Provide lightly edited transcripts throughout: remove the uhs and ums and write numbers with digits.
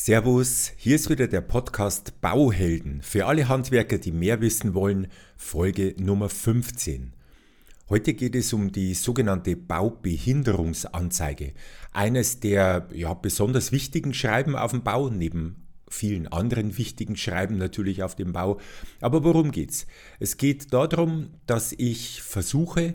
Servus, hier ist wieder der Podcast Bauhelden für alle Handwerker, die mehr wissen wollen, Folge Nummer 15. Heute geht es um die sogenannte Baubehinderungsanzeige. Eines der besonders wichtigen Schreiben auf dem Bau, neben vielen anderen wichtigen Schreiben natürlich auf dem Bau. Aber worum geht's? Es geht darum, dass ich versuche,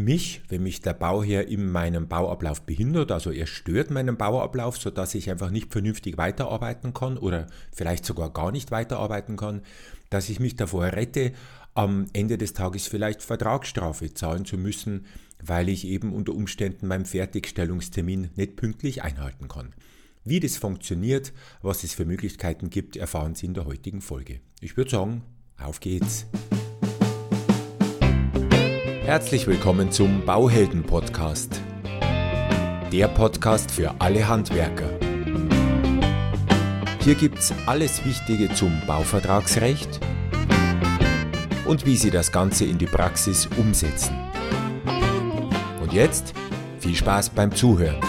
wenn mich der Bauherr in meinem Bauablauf behindert, also er stört meinen Bauablauf, sodass ich einfach nicht vernünftig weiterarbeiten kann oder vielleicht sogar gar nicht weiterarbeiten kann, dass ich mich davor rette, am Ende des Tages vielleicht Vertragsstrafe zahlen zu müssen, weil ich eben unter Umständen meinen Fertigstellungstermin nicht pünktlich einhalten kann. Wie das funktioniert, was es für Möglichkeiten gibt, erfahren Sie in der heutigen Folge. Ich würde sagen, auf geht's! Herzlich willkommen zum Bauhelden-Podcast, der Podcast für alle Handwerker. Hier gibt's alles Wichtige zum Bauvertragsrecht und wie Sie das Ganze in die Praxis umsetzen. Und jetzt viel Spaß beim Zuhören.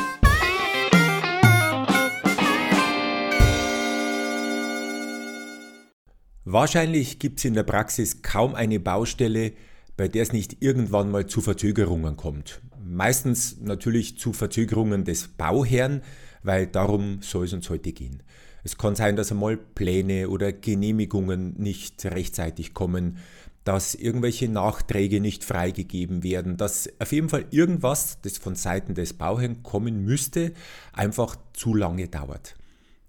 Wahrscheinlich gibt's in der Praxis kaum eine Baustelle, bei der es nicht irgendwann mal zu Verzögerungen kommt. Meistens natürlich zu Verzögerungen des Bauherrn, weil darum soll es uns heute gehen. Es kann sein, dass einmal Pläne oder Genehmigungen nicht rechtzeitig kommen, dass irgendwelche Nachträge nicht freigegeben werden, dass auf jeden Fall irgendwas, das von Seiten des Bauherrn kommen müsste, einfach zu lange dauert.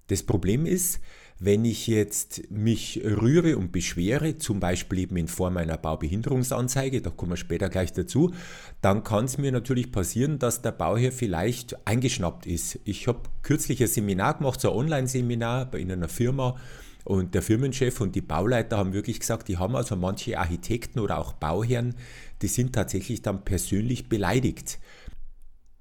Das Problem ist, wenn ich jetzt mich rühre und beschwere, zum Beispiel eben in Form einer Baubehinderungsanzeige, da kommen wir später gleich dazu, dann kann es mir natürlich passieren, dass der Bauherr vielleicht eingeschnappt ist. Ich habe kürzlich ein Seminar gemacht, so ein Online-Seminar in einer Firma, und der Firmenchef und die Bauleiter haben wirklich gesagt, die haben also manche Architekten oder auch Bauherren, die sind tatsächlich dann persönlich beleidigt.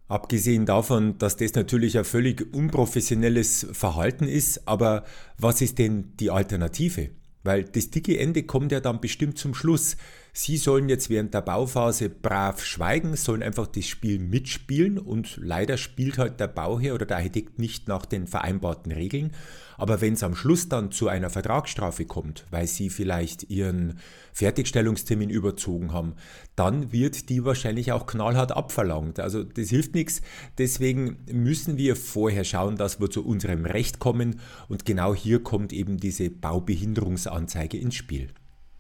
Abgesehen davon, dass das natürlich ein völlig unprofessionelles Verhalten ist, aber was ist denn die Alternative? Weil das dicke Ende kommt ja dann bestimmt zum Schluss. Sie sollen jetzt während der Bauphase brav schweigen, sollen einfach das Spiel mitspielen, und leider spielt halt der Bauherr oder der Architekt nicht nach den vereinbarten Regeln. Aber wenn es am Schluss dann zu einer Vertragsstrafe kommt, weil Sie vielleicht Ihren Fertigstellungstermin überzogen haben, dann wird die wahrscheinlich auch knallhart abverlangt. Also das hilft nichts. Deswegen müssen wir vorher schauen, dass wir zu unserem Recht kommen. Und genau hier kommt eben diese Baubehinderungsanzeige ins Spiel.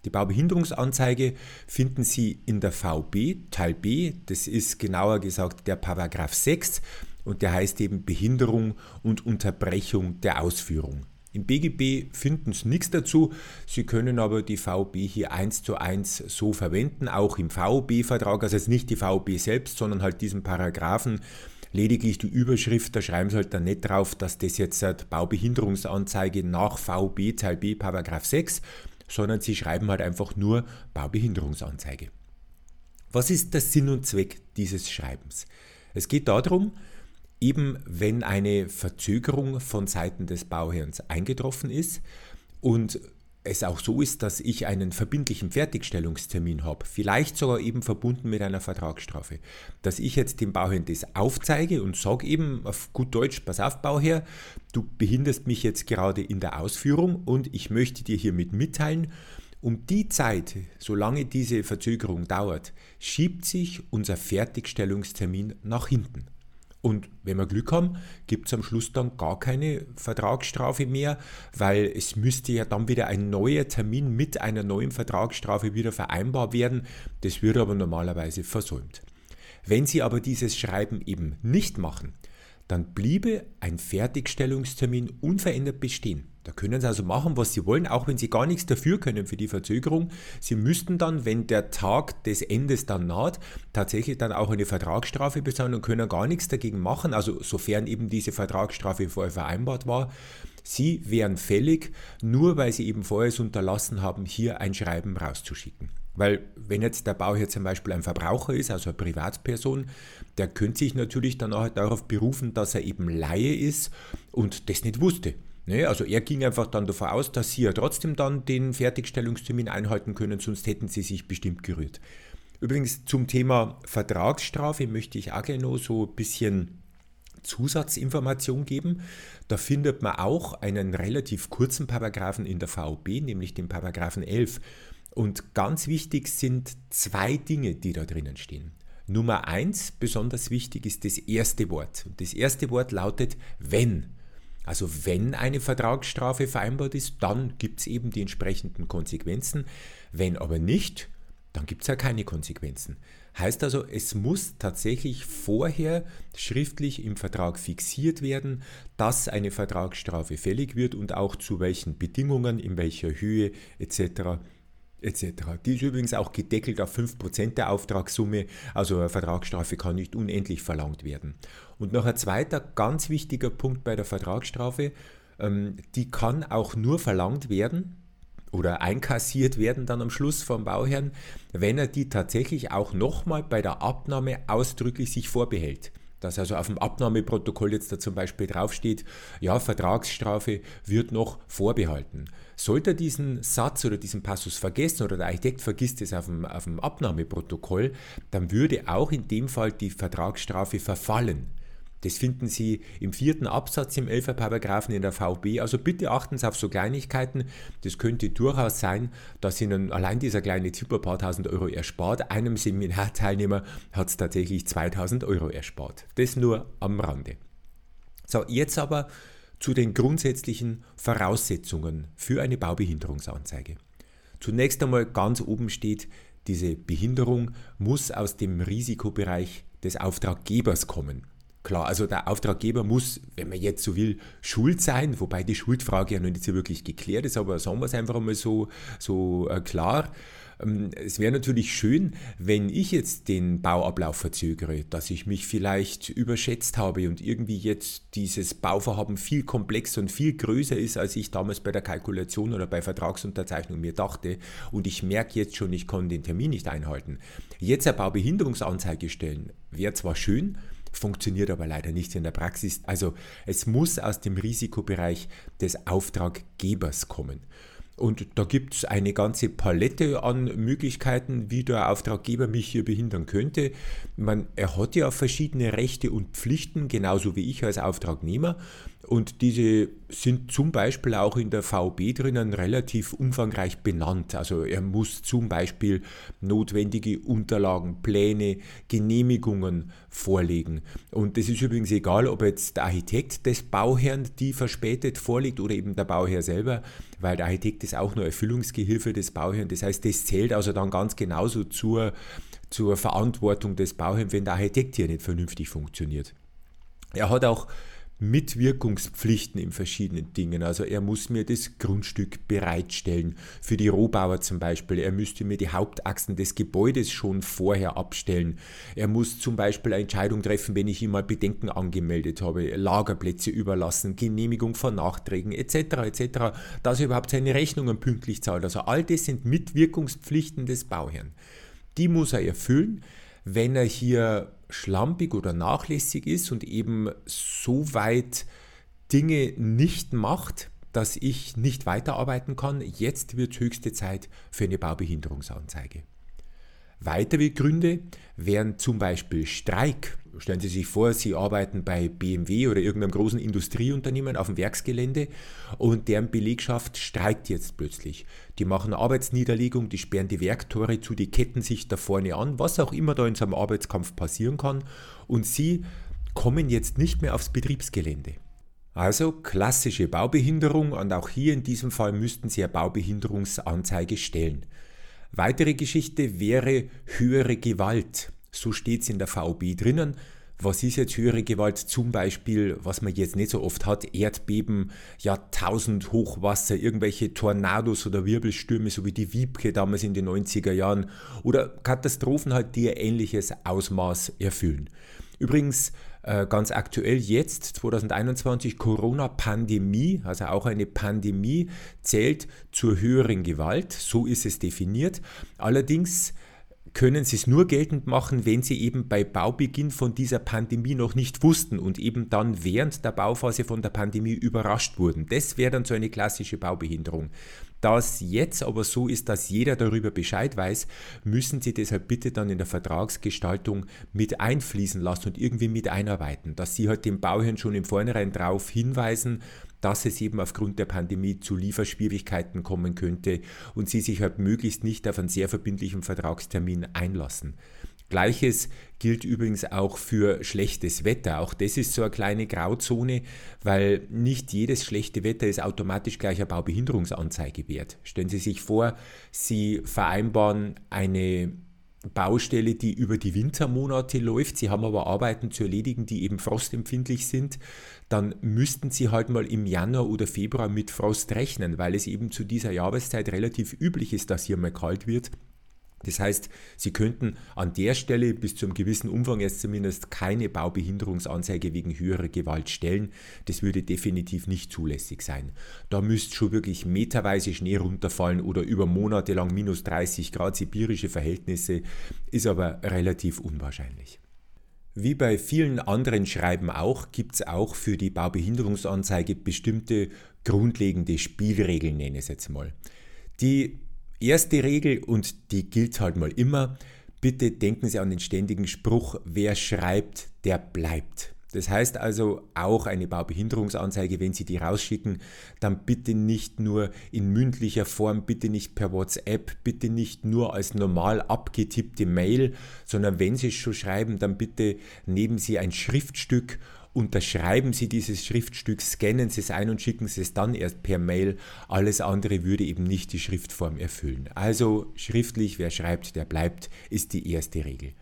Die Baubehinderungsanzeige finden Sie in der VB, Teil B. Das ist genauer gesagt der Paragraph 6. Und der heißt eben Behinderung und Unterbrechung der Ausführung. Im BGB finden Sie nichts dazu, Sie können aber die VOB hier 1:1 so verwenden, auch im VOB-Vertrag, also jetzt nicht die VOB selbst, sondern halt diesen Paragraphen, lediglich die Überschrift, da schreiben Sie halt dann nicht drauf, dass das jetzt Baubehinderungsanzeige nach VOB Teil B Paragraph 6, sondern Sie schreiben halt einfach nur Baubehinderungsanzeige. Was ist der Sinn und Zweck dieses Schreibens? Es geht darum, eben wenn eine Verzögerung von Seiten des Bauherrns eingetroffen ist und es auch so ist, dass ich einen verbindlichen Fertigstellungstermin habe, vielleicht sogar eben verbunden mit einer Vertragsstrafe, dass ich jetzt dem Bauherrn das aufzeige und sage eben auf gut Deutsch, pass auf Bauherr, du behinderst mich jetzt gerade in der Ausführung und ich möchte dir hiermit mitteilen, um die Zeit, solange diese Verzögerung dauert, schiebt sich unser Fertigstellungstermin nach hinten. Und wenn wir Glück haben, gibt es am Schluss dann gar keine Vertragsstrafe mehr, weil es müsste ja dann wieder ein neuer Termin mit einer neuen Vertragsstrafe wieder vereinbart werden. Das wird aber normalerweise versäumt. Wenn Sie aber dieses Schreiben eben nicht machen, dann bliebe ein Fertigstellungstermin unverändert bestehen. Da können Sie also machen, was Sie wollen, auch wenn Sie gar nichts dafür können für die Verzögerung. Sie müssten dann, wenn der Tag des Endes dann naht, tatsächlich dann auch eine Vertragsstrafe bezahlen und können gar nichts dagegen machen, also sofern eben diese Vertragsstrafe vorher vereinbart war. Sie wären fällig, nur weil Sie eben vorher es unterlassen haben, hier ein Schreiben rauszuschicken. Weil wenn jetzt der Bauherr zum Beispiel ein Verbraucher ist, also eine Privatperson, der könnte sich natürlich danach darauf berufen, dass er eben Laie ist und das nicht wusste. Also er ging einfach dann davon aus, dass Sie ja trotzdem dann den Fertigstellungstermin einhalten können, sonst hätten Sie sich bestimmt gerührt. Übrigens zum Thema Vertragsstrafe möchte ich auch gleich noch so ein bisschen Zusatzinformation geben. Da findet man auch einen relativ kurzen Paragraphen in der VOB, nämlich den Paragraphen 11. Und ganz wichtig sind zwei Dinge, die da drinnen stehen. Nummer 1, besonders wichtig, ist das erste Wort. Und das erste Wort lautet wenn. Also wenn eine Vertragsstrafe vereinbart ist, dann gibt es eben die entsprechenden Konsequenzen. Wenn aber nicht, dann gibt es ja keine Konsequenzen. Heißt also, es muss tatsächlich vorher schriftlich im Vertrag fixiert werden, dass eine Vertragsstrafe fällig wird und auch zu welchen Bedingungen, in welcher Höhe etc. etc. Die ist übrigens auch gedeckelt auf 5% der Auftragssumme, also eine Vertragsstrafe kann nicht unendlich verlangt werden. Und noch ein zweiter ganz wichtiger Punkt bei der Vertragsstrafe, die kann auch nur verlangt werden oder einkassiert werden dann am Schluss vom Bauherrn, wenn er die tatsächlich auch nochmal bei der Abnahme ausdrücklich sich vorbehält. Dass also auf dem Abnahmeprotokoll jetzt da zum Beispiel draufsteht, ja, Vertragsstrafe wird noch vorbehalten. Sollte er diesen Satz oder diesen Passus vergessen oder der Architekt vergisst es auf dem Abnahmeprotokoll, dann würde auch in dem Fall die Vertragsstrafe verfallen. Das finden Sie im 4. Absatz im 11. Paragraphen in der VB. Also bitte achten Sie auf so Kleinigkeiten. Das könnte durchaus sein, dass Ihnen allein dieser kleine Tipp ein paar tausend Euro erspart. Einem Seminarteilnehmer hat es tatsächlich 2.000 Euro erspart. Das nur am Rande. So, jetzt aber zu den grundsätzlichen Voraussetzungen für eine Baubehinderungsanzeige. Zunächst einmal ganz oben steht, diese Behinderung muss aus dem Risikobereich des Auftraggebers kommen. Klar, also der Auftraggeber muss, wenn man jetzt so will, schuld sein, wobei die Schuldfrage ja noch nicht so wirklich geklärt ist, aber sagen wir es einfach einmal so klar. Es wäre natürlich schön, wenn ich jetzt den Bauablauf verzögere, dass ich mich vielleicht überschätzt habe und irgendwie jetzt dieses Bauvorhaben viel komplexer und viel größer ist, als ich damals bei der Kalkulation oder bei Vertragsunterzeichnung mir dachte und ich merke jetzt schon, ich kann den Termin nicht einhalten. Jetzt eine Baubehinderungsanzeige stellen, wäre zwar schön, funktioniert aber leider nicht in der Praxis. Also es muss aus dem Risikobereich des Auftraggebers kommen. Und da gibt es eine ganze Palette an Möglichkeiten, wie der Auftraggeber mich hier behindern könnte. Er hat ja verschiedene Rechte und Pflichten, genauso wie ich als Auftragnehmer. Und diese sind zum Beispiel auch in der VOB drinnen relativ umfangreich benannt. Also er muss zum Beispiel notwendige Unterlagen, Pläne, Genehmigungen vorlegen. Und das ist übrigens egal, ob jetzt der Architekt des Bauherrn die verspätet vorlegt oder eben der Bauherr selber, weil der Architekt ist auch nur Erfüllungsgehilfe des Bauherrn. Das heißt, das zählt also dann ganz genauso zur Verantwortung des Bauherrn, wenn der Architekt hier nicht vernünftig funktioniert. Er hat auch Mitwirkungspflichten in verschiedenen Dingen. Also er muss mir das Grundstück bereitstellen, für die Rohbauer zum Beispiel. Er müsste mir die Hauptachsen des Gebäudes schon vorher abstellen. Er muss zum Beispiel eine Entscheidung treffen, wenn ich ihm mal Bedenken angemeldet habe, Lagerplätze überlassen, Genehmigung von Nachträgen etc., dass er überhaupt seine Rechnungen pünktlich zahlt. Also all das sind Mitwirkungspflichten des Bauherrn. Die muss er erfüllen, wenn er hier schlampig oder nachlässig ist und eben so weit Dinge nicht macht, dass ich nicht weiterarbeiten kann. Jetzt wird höchste Zeit für eine Baubehinderungsanzeige. Weitere Gründe wären zum Beispiel Streik. Stellen Sie sich vor, Sie arbeiten bei BMW oder irgendeinem großen Industrieunternehmen auf dem Werksgelände und deren Belegschaft streikt jetzt plötzlich. Die machen Arbeitsniederlegung, die sperren die Werktore zu, die ketten sich da vorne an, was auch immer da in so einem Arbeitskampf passieren kann. Und Sie kommen jetzt nicht mehr aufs Betriebsgelände. Also klassische Baubehinderung, und auch hier in diesem Fall müssten Sie eine Baubehinderungsanzeige stellen. Weitere Geschichte wäre höhere Gewalt. So steht es in der VOB drinnen. Was ist jetzt höhere Gewalt? Zum Beispiel, was man jetzt nicht so oft hat, Erdbeben, Jahrtausend Hochwasser, irgendwelche Tornados oder Wirbelstürme, so wie die Wiebke damals in den 90er Jahren oder Katastrophen halt, die ein ähnliches Ausmaß erfüllen. Übrigens, ganz aktuell jetzt, 2021, Corona-Pandemie, also auch eine Pandemie, zählt zur höheren Gewalt, so ist es definiert. Allerdings können sie es nur geltend machen, wenn sie eben bei Baubeginn von dieser Pandemie noch nicht wussten und eben dann während der Bauphase von der Pandemie überrascht wurden. Das wäre dann so eine klassische Baubehinderung. Da es jetzt aber so ist, dass jeder darüber Bescheid weiß, müssen sie deshalb bitte dann in der Vertragsgestaltung mit einfließen lassen und irgendwie mit einarbeiten, dass sie halt dem Bauherrn schon im Vornherein darauf hinweisen, dass es eben aufgrund der Pandemie zu Lieferschwierigkeiten kommen könnte und sie sich halt möglichst nicht auf einen sehr verbindlichen Vertragstermin einlassen. Gleiches gilt übrigens auch für schlechtes Wetter. Auch das ist so eine kleine Grauzone, weil nicht jedes schlechte Wetter ist automatisch gleich eine Baubehinderungsanzeige wert. Stellen Sie sich vor, Sie vereinbaren eine Baustelle, die über die Wintermonate läuft, Sie haben aber Arbeiten zu erledigen, die eben frostempfindlich sind, dann müssten Sie halt mal im Januar oder Februar mit Frost rechnen, weil es eben zu dieser Jahreszeit relativ üblich ist, dass hier mal kalt wird. Das heißt, Sie könnten an der Stelle bis zu einem gewissen Umfang erst zumindest keine Baubehinderungsanzeige wegen höherer Gewalt stellen. Das würde definitiv nicht zulässig sein. Da müsste schon wirklich meterweise Schnee runterfallen oder über Monate lang minus 30 Grad sibirische Verhältnisse, ist aber relativ unwahrscheinlich. Wie bei vielen anderen Schreiben auch, gibt es auch für die Baubehinderungsanzeige bestimmte grundlegende Spielregeln, nenne ich es jetzt mal. Die erste Regel, und die gilt halt mal immer, bitte denken Sie an den ständigen Spruch, wer schreibt, der bleibt. Das heißt also, auch eine Baubehinderungsanzeige, wenn Sie die rausschicken, dann bitte nicht nur in mündlicher Form, bitte nicht per WhatsApp, bitte nicht nur als normal abgetippte Mail, sondern wenn Sie es schon schreiben, dann bitte nehmen Sie ein Schriftstück, unterschreiben Sie dieses Schriftstück, scannen Sie es ein und schicken Sie es dann erst per Mail. Alles andere würde eben nicht die Schriftform erfüllen. Also schriftlich, wer schreibt, der bleibt, ist die erste Regel.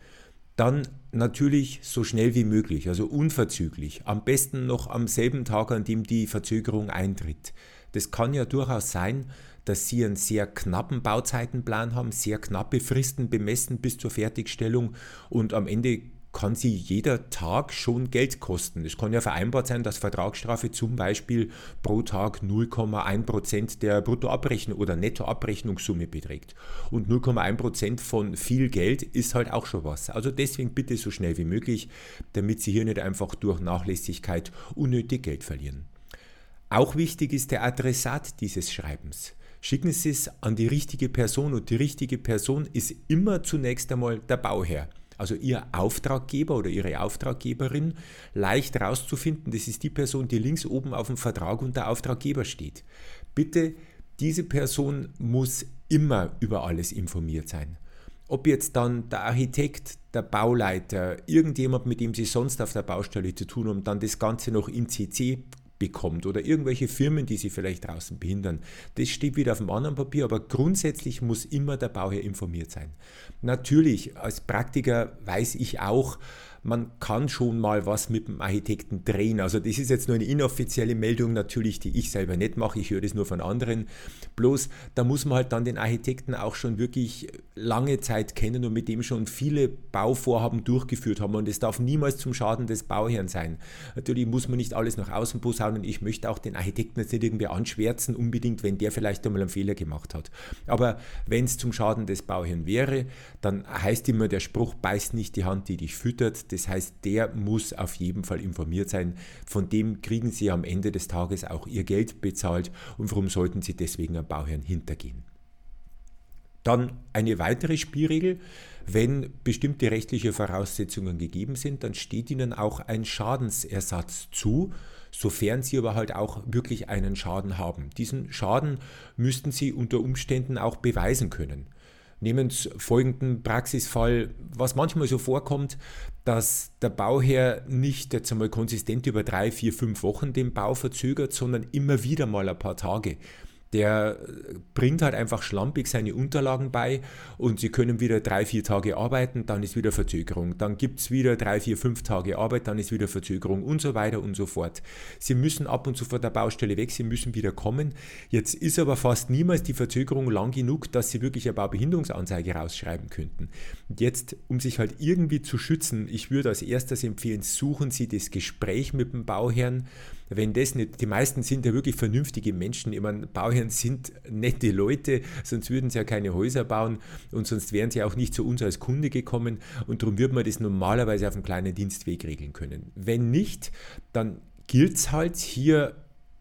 Dann natürlich so schnell wie möglich, also unverzüglich. Am besten noch am selben Tag, an dem die Verzögerung eintritt. Das kann ja durchaus sein, dass Sie einen sehr knappen Bauzeitenplan haben, sehr knappe Fristen bemessen bis zur Fertigstellung und am Ende kann Sie jeder Tag schon Geld kosten. Es kann ja vereinbart sein, dass Vertragsstrafe zum Beispiel pro Tag 0,1% der Bruttoabrechnung oder Nettoabrechnungssumme beträgt. Und 0,1% von viel Geld ist halt auch schon was. Also deswegen bitte so schnell wie möglich, damit Sie hier nicht einfach durch Nachlässigkeit unnötig Geld verlieren. Auch wichtig ist der Adressat dieses Schreibens. Schicken Sie es an die richtige Person und die richtige Person ist immer zunächst einmal der Bauherr. Also Ihr Auftraggeber oder Ihre Auftraggeberin, leicht rauszufinden, das ist die Person, die links oben auf dem Vertrag unter Auftraggeber steht. Bitte, diese Person muss immer über alles informiert sein. Ob jetzt dann der Architekt, der Bauleiter, irgendjemand, mit dem Sie sonst auf der Baustelle zu tun haben, dann das Ganze noch in CC bekommt oder irgendwelche Firmen, die Sie vielleicht draußen behindern. Das steht wieder auf dem anderen Papier, aber grundsätzlich muss immer der Bauherr informiert sein. Natürlich, als Praktiker weiß ich auch, man kann schon mal was mit dem Architekten drehen. Also das ist jetzt nur eine inoffizielle Meldung natürlich, die ich selber nicht mache, ich höre das nur von anderen. Bloß, da muss man halt dann den Architekten auch schon wirklich lange Zeit kennen und mit dem schon viele Bauvorhaben durchgeführt haben und es darf niemals zum Schaden des Bauherrn sein. Natürlich muss man nicht alles nach außen posaunen und ich möchte auch den Architekten jetzt nicht irgendwie anschwärzen, unbedingt, wenn der vielleicht einmal einen Fehler gemacht hat. Aber wenn es zum Schaden des Bauherrn wäre, dann heißt immer der Spruch, beiß nicht die Hand, die dich füttert. Das heißt, der muss auf jeden Fall informiert sein. Von dem kriegen Sie am Ende des Tages auch Ihr Geld bezahlt und warum sollten Sie deswegen am Bauherrn hintergehen? Dann eine weitere Spielregel. Wenn bestimmte rechtliche Voraussetzungen gegeben sind, dann steht Ihnen auch ein Schadensersatz zu, sofern Sie aber halt auch wirklich einen Schaden haben. Diesen Schaden müssten Sie unter Umständen auch beweisen können. Nehmen Sie folgenden Praxisfall, was manchmal so vorkommt, dass der Bauherr nicht jetzt einmal konsistent über 3, 4, 5 Wochen den Bau verzögert, sondern immer wieder mal ein paar Tage. Der bringt halt einfach schlampig seine Unterlagen bei und Sie können wieder 3, 4 Tage arbeiten, dann ist wieder Verzögerung. Dann gibt es wieder 3, 4, 5 Tage Arbeit, dann ist wieder Verzögerung und so weiter und so fort. Sie müssen ab und zu von der Baustelle weg, Sie müssen wieder kommen. Jetzt ist aber fast niemals die Verzögerung lang genug, dass Sie wirklich eine Baubehinderungsanzeige rausschreiben könnten. Und jetzt, um sich halt irgendwie zu schützen, ich würde als erstes empfehlen, suchen Sie das Gespräch mit dem Bauherrn. Wenn das nicht, die meisten sind ja wirklich vernünftige Menschen. Ich meine, Bauherr Bauherren sind nette Leute, sonst würden sie ja keine Häuser bauen und sonst wären sie auch nicht zu uns als Kunde gekommen und darum würde man das normalerweise auf einem kleinen Dienstweg regeln können. Wenn nicht, dann gilt es halt hier,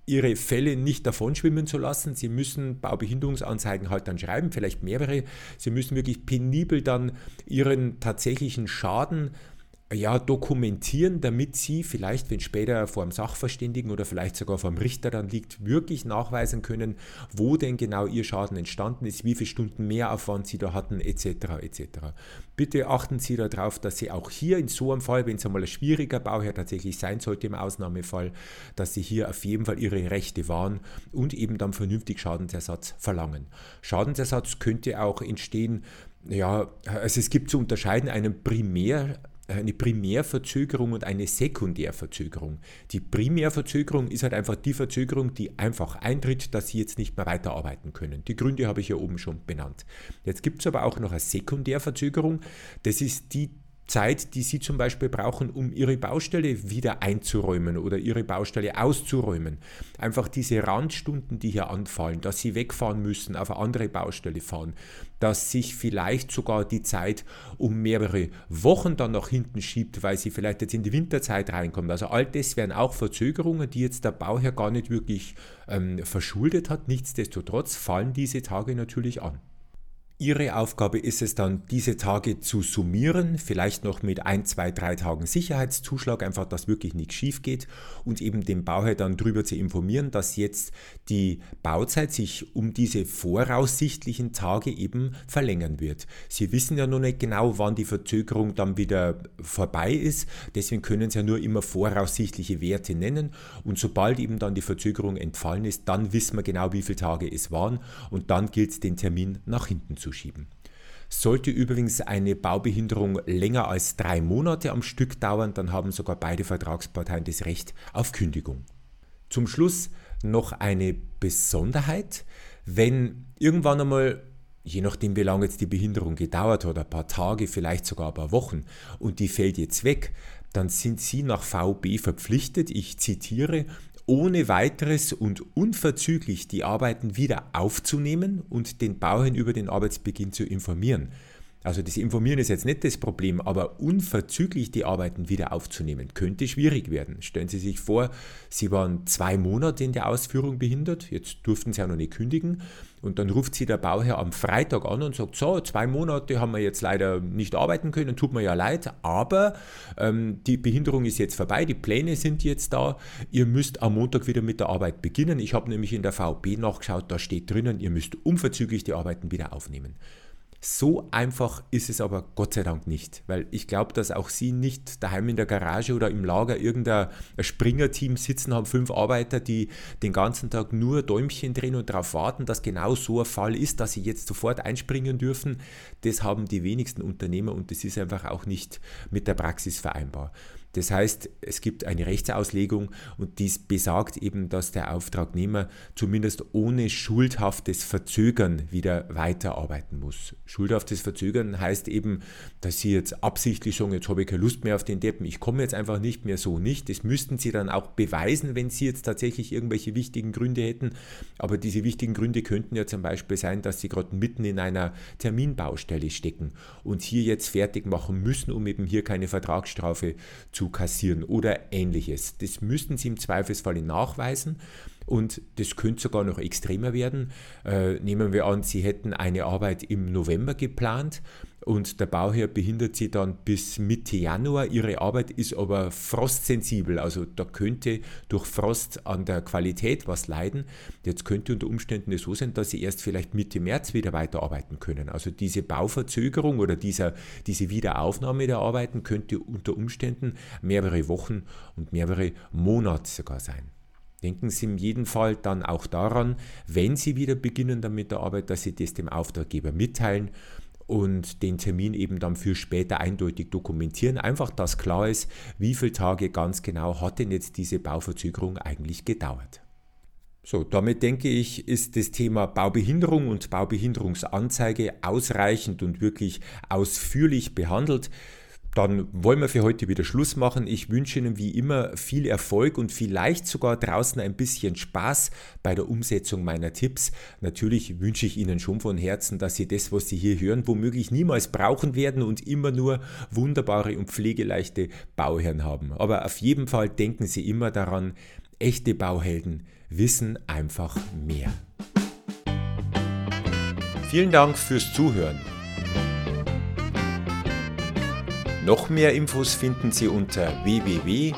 ihre Fälle nicht davonschwimmen zu lassen. Sie müssen Baubehinderungsanzeigen halt dann schreiben, vielleicht mehrere. Sie müssen wirklich penibel dann ihren tatsächlichen Schaden dokumentieren, damit sie vielleicht, wenn später vor dem Sachverständigen oder vielleicht sogar vor dem Richter dann liegt, wirklich nachweisen können, wo denn genau ihr Schaden entstanden ist, wie viele Stunden Mehraufwand sie da hatten, etc. etc. Bitte achten Sie darauf, dass Sie auch hier in so einem Fall, wenn es einmal ein schwieriger Bauherr tatsächlich sein sollte im Ausnahmefall, dass Sie hier auf jeden Fall Ihre Rechte wahren und eben dann vernünftig Schadensersatz verlangen. Schadensersatz könnte auch entstehen, es gibt zu unterscheiden einen eine Primärverzögerung und eine Sekundärverzögerung. Die Primärverzögerung ist halt einfach die Verzögerung, die einfach eintritt, dass Sie jetzt nicht mehr weiterarbeiten können. Die Gründe habe ich hier oben schon benannt. Jetzt gibt es aber auch noch eine Sekundärverzögerung. Das ist die Zeit, die Sie zum Beispiel brauchen, um Ihre Baustelle wieder einzuräumen oder Ihre Baustelle auszuräumen. Einfach diese Randstunden, die hier anfallen, dass Sie wegfahren müssen, auf eine andere Baustelle fahren, dass sich vielleicht sogar die Zeit um mehrere Wochen dann nach hinten schiebt, weil Sie vielleicht jetzt in die Winterzeit reinkommen. Also all das wären auch Verzögerungen, die jetzt der Bauherr gar nicht wirklich verschuldet hat. Nichtsdestotrotz fallen diese Tage natürlich an. Ihre Aufgabe ist es dann, diese Tage zu summieren, vielleicht noch mit 1, 2, 3 Tagen Sicherheitszuschlag, einfach, dass wirklich nichts schief geht und eben den Bauherr dann darüber zu informieren, dass jetzt die Bauzeit sich um diese voraussichtlichen Tage eben verlängern wird. Sie wissen ja noch nicht genau, wann die Verzögerung dann wieder vorbei ist, deswegen können Sie ja nur immer voraussichtliche Werte nennen und sobald eben dann die Verzögerung entfallen ist, dann wissen wir genau, wie viele Tage es waren und dann gilt es, den Termin nach hinten zu schieben. Sollte übrigens eine Baubehinderung länger als 3 Monate am Stück dauern, dann haben sogar beide Vertragsparteien das Recht auf Kündigung. Zum Schluss noch eine Besonderheit. Wenn irgendwann einmal, je nachdem wie lange jetzt die Behinderung gedauert hat, ein paar Tage, vielleicht sogar ein paar Wochen, und die fällt jetzt weg, dann sind Sie nach VB verpflichtet, ich zitiere, ohne weiteres und unverzüglich die Arbeiten wieder aufzunehmen und den Bauherrn über den Arbeitsbeginn zu informieren. Also das Informieren ist jetzt nicht das Problem, aber unverzüglich die Arbeiten wieder aufzunehmen, könnte schwierig werden. Stellen Sie sich vor, Sie waren 2 Monate in der Ausführung behindert, jetzt durften Sie auch noch nicht kündigen und dann ruft Sie der Bauherr am Freitag an und sagt, so, 2 Monate haben wir jetzt leider nicht arbeiten können, tut mir ja leid, aber die Behinderung ist jetzt vorbei, die Pläne sind jetzt da, ihr müsst am Montag wieder mit der Arbeit beginnen. Ich habe nämlich in der VB nachgeschaut, da steht drinnen, ihr müsst unverzüglich die Arbeiten wieder aufnehmen. So einfach ist es aber Gott sei Dank nicht, weil ich glaube, dass auch Sie nicht daheim in der Garage oder im Lager irgendein Springer-Team sitzen haben, 5 Arbeiter, die den ganzen Tag nur Däumchen drehen und darauf warten, dass genau so ein Fall ist, dass Sie jetzt sofort einspringen dürfen. Das haben die wenigsten Unternehmer und das ist einfach auch nicht mit der Praxis vereinbar. Das heißt, es gibt eine Rechtsauslegung und dies besagt eben, dass der Auftragnehmer zumindest ohne schuldhaftes Verzögern wieder weiterarbeiten muss. Schuldhaftes Verzögern heißt eben, dass Sie jetzt absichtlich sagen, jetzt habe ich keine Lust mehr auf den Deppen, ich komme jetzt einfach nicht mehr so nicht. Das müssten Sie dann auch beweisen, wenn Sie jetzt tatsächlich irgendwelche wichtigen Gründe hätten. Aber diese wichtigen Gründe könnten ja zum Beispiel sein, dass Sie gerade mitten in einer Terminbaustelle stecken und hier jetzt fertig machen müssen, um eben hier keine Vertragsstrafe zu kassieren oder ähnliches. Das müssten Sie im Zweifelsfall nachweisen und das könnte sogar noch extremer werden. Nehmen wir an, Sie hätten eine Arbeit im November geplant und der Bauherr behindert Sie dann bis Mitte Januar. Ihre Arbeit ist aber frostsensibel, also da könnte durch Frost an der Qualität was leiden. Jetzt könnte unter Umständen es so sein, dass Sie erst vielleicht Mitte März wieder weiterarbeiten können. Also diese Bauverzögerung oder diese Wiederaufnahme der Arbeiten könnte unter Umständen mehrere Wochen und mehrere Monate sogar sein. Denken Sie in jedem Fall dann auch daran, wenn Sie wieder beginnen damit der Arbeit, dass Sie das dem Auftraggeber mitteilen und den Termin eben dann für später eindeutig dokumentieren. Einfach, dass klar ist, wie viele Tage ganz genau hat denn jetzt diese Bauverzögerung eigentlich gedauert. So, damit denke ich, ist das Thema Baubehinderung und Baubehinderungsanzeige ausreichend und wirklich ausführlich behandelt. dann wollen wir für heute wieder Schluss machen. Ich wünsche Ihnen wie immer viel Erfolg und vielleicht sogar draußen ein bisschen Spaß bei der Umsetzung meiner Tipps. Natürlich wünsche ich Ihnen schon von Herzen, dass Sie das, was Sie hier hören, womöglich niemals brauchen werden und immer nur wunderbare und pflegeleichte Bauherren haben. Aber auf jeden Fall denken Sie immer daran, echte Bauhelden wissen einfach mehr. Vielen Dank fürs Zuhören. Noch mehr Infos finden Sie unter www.tom-cat.de.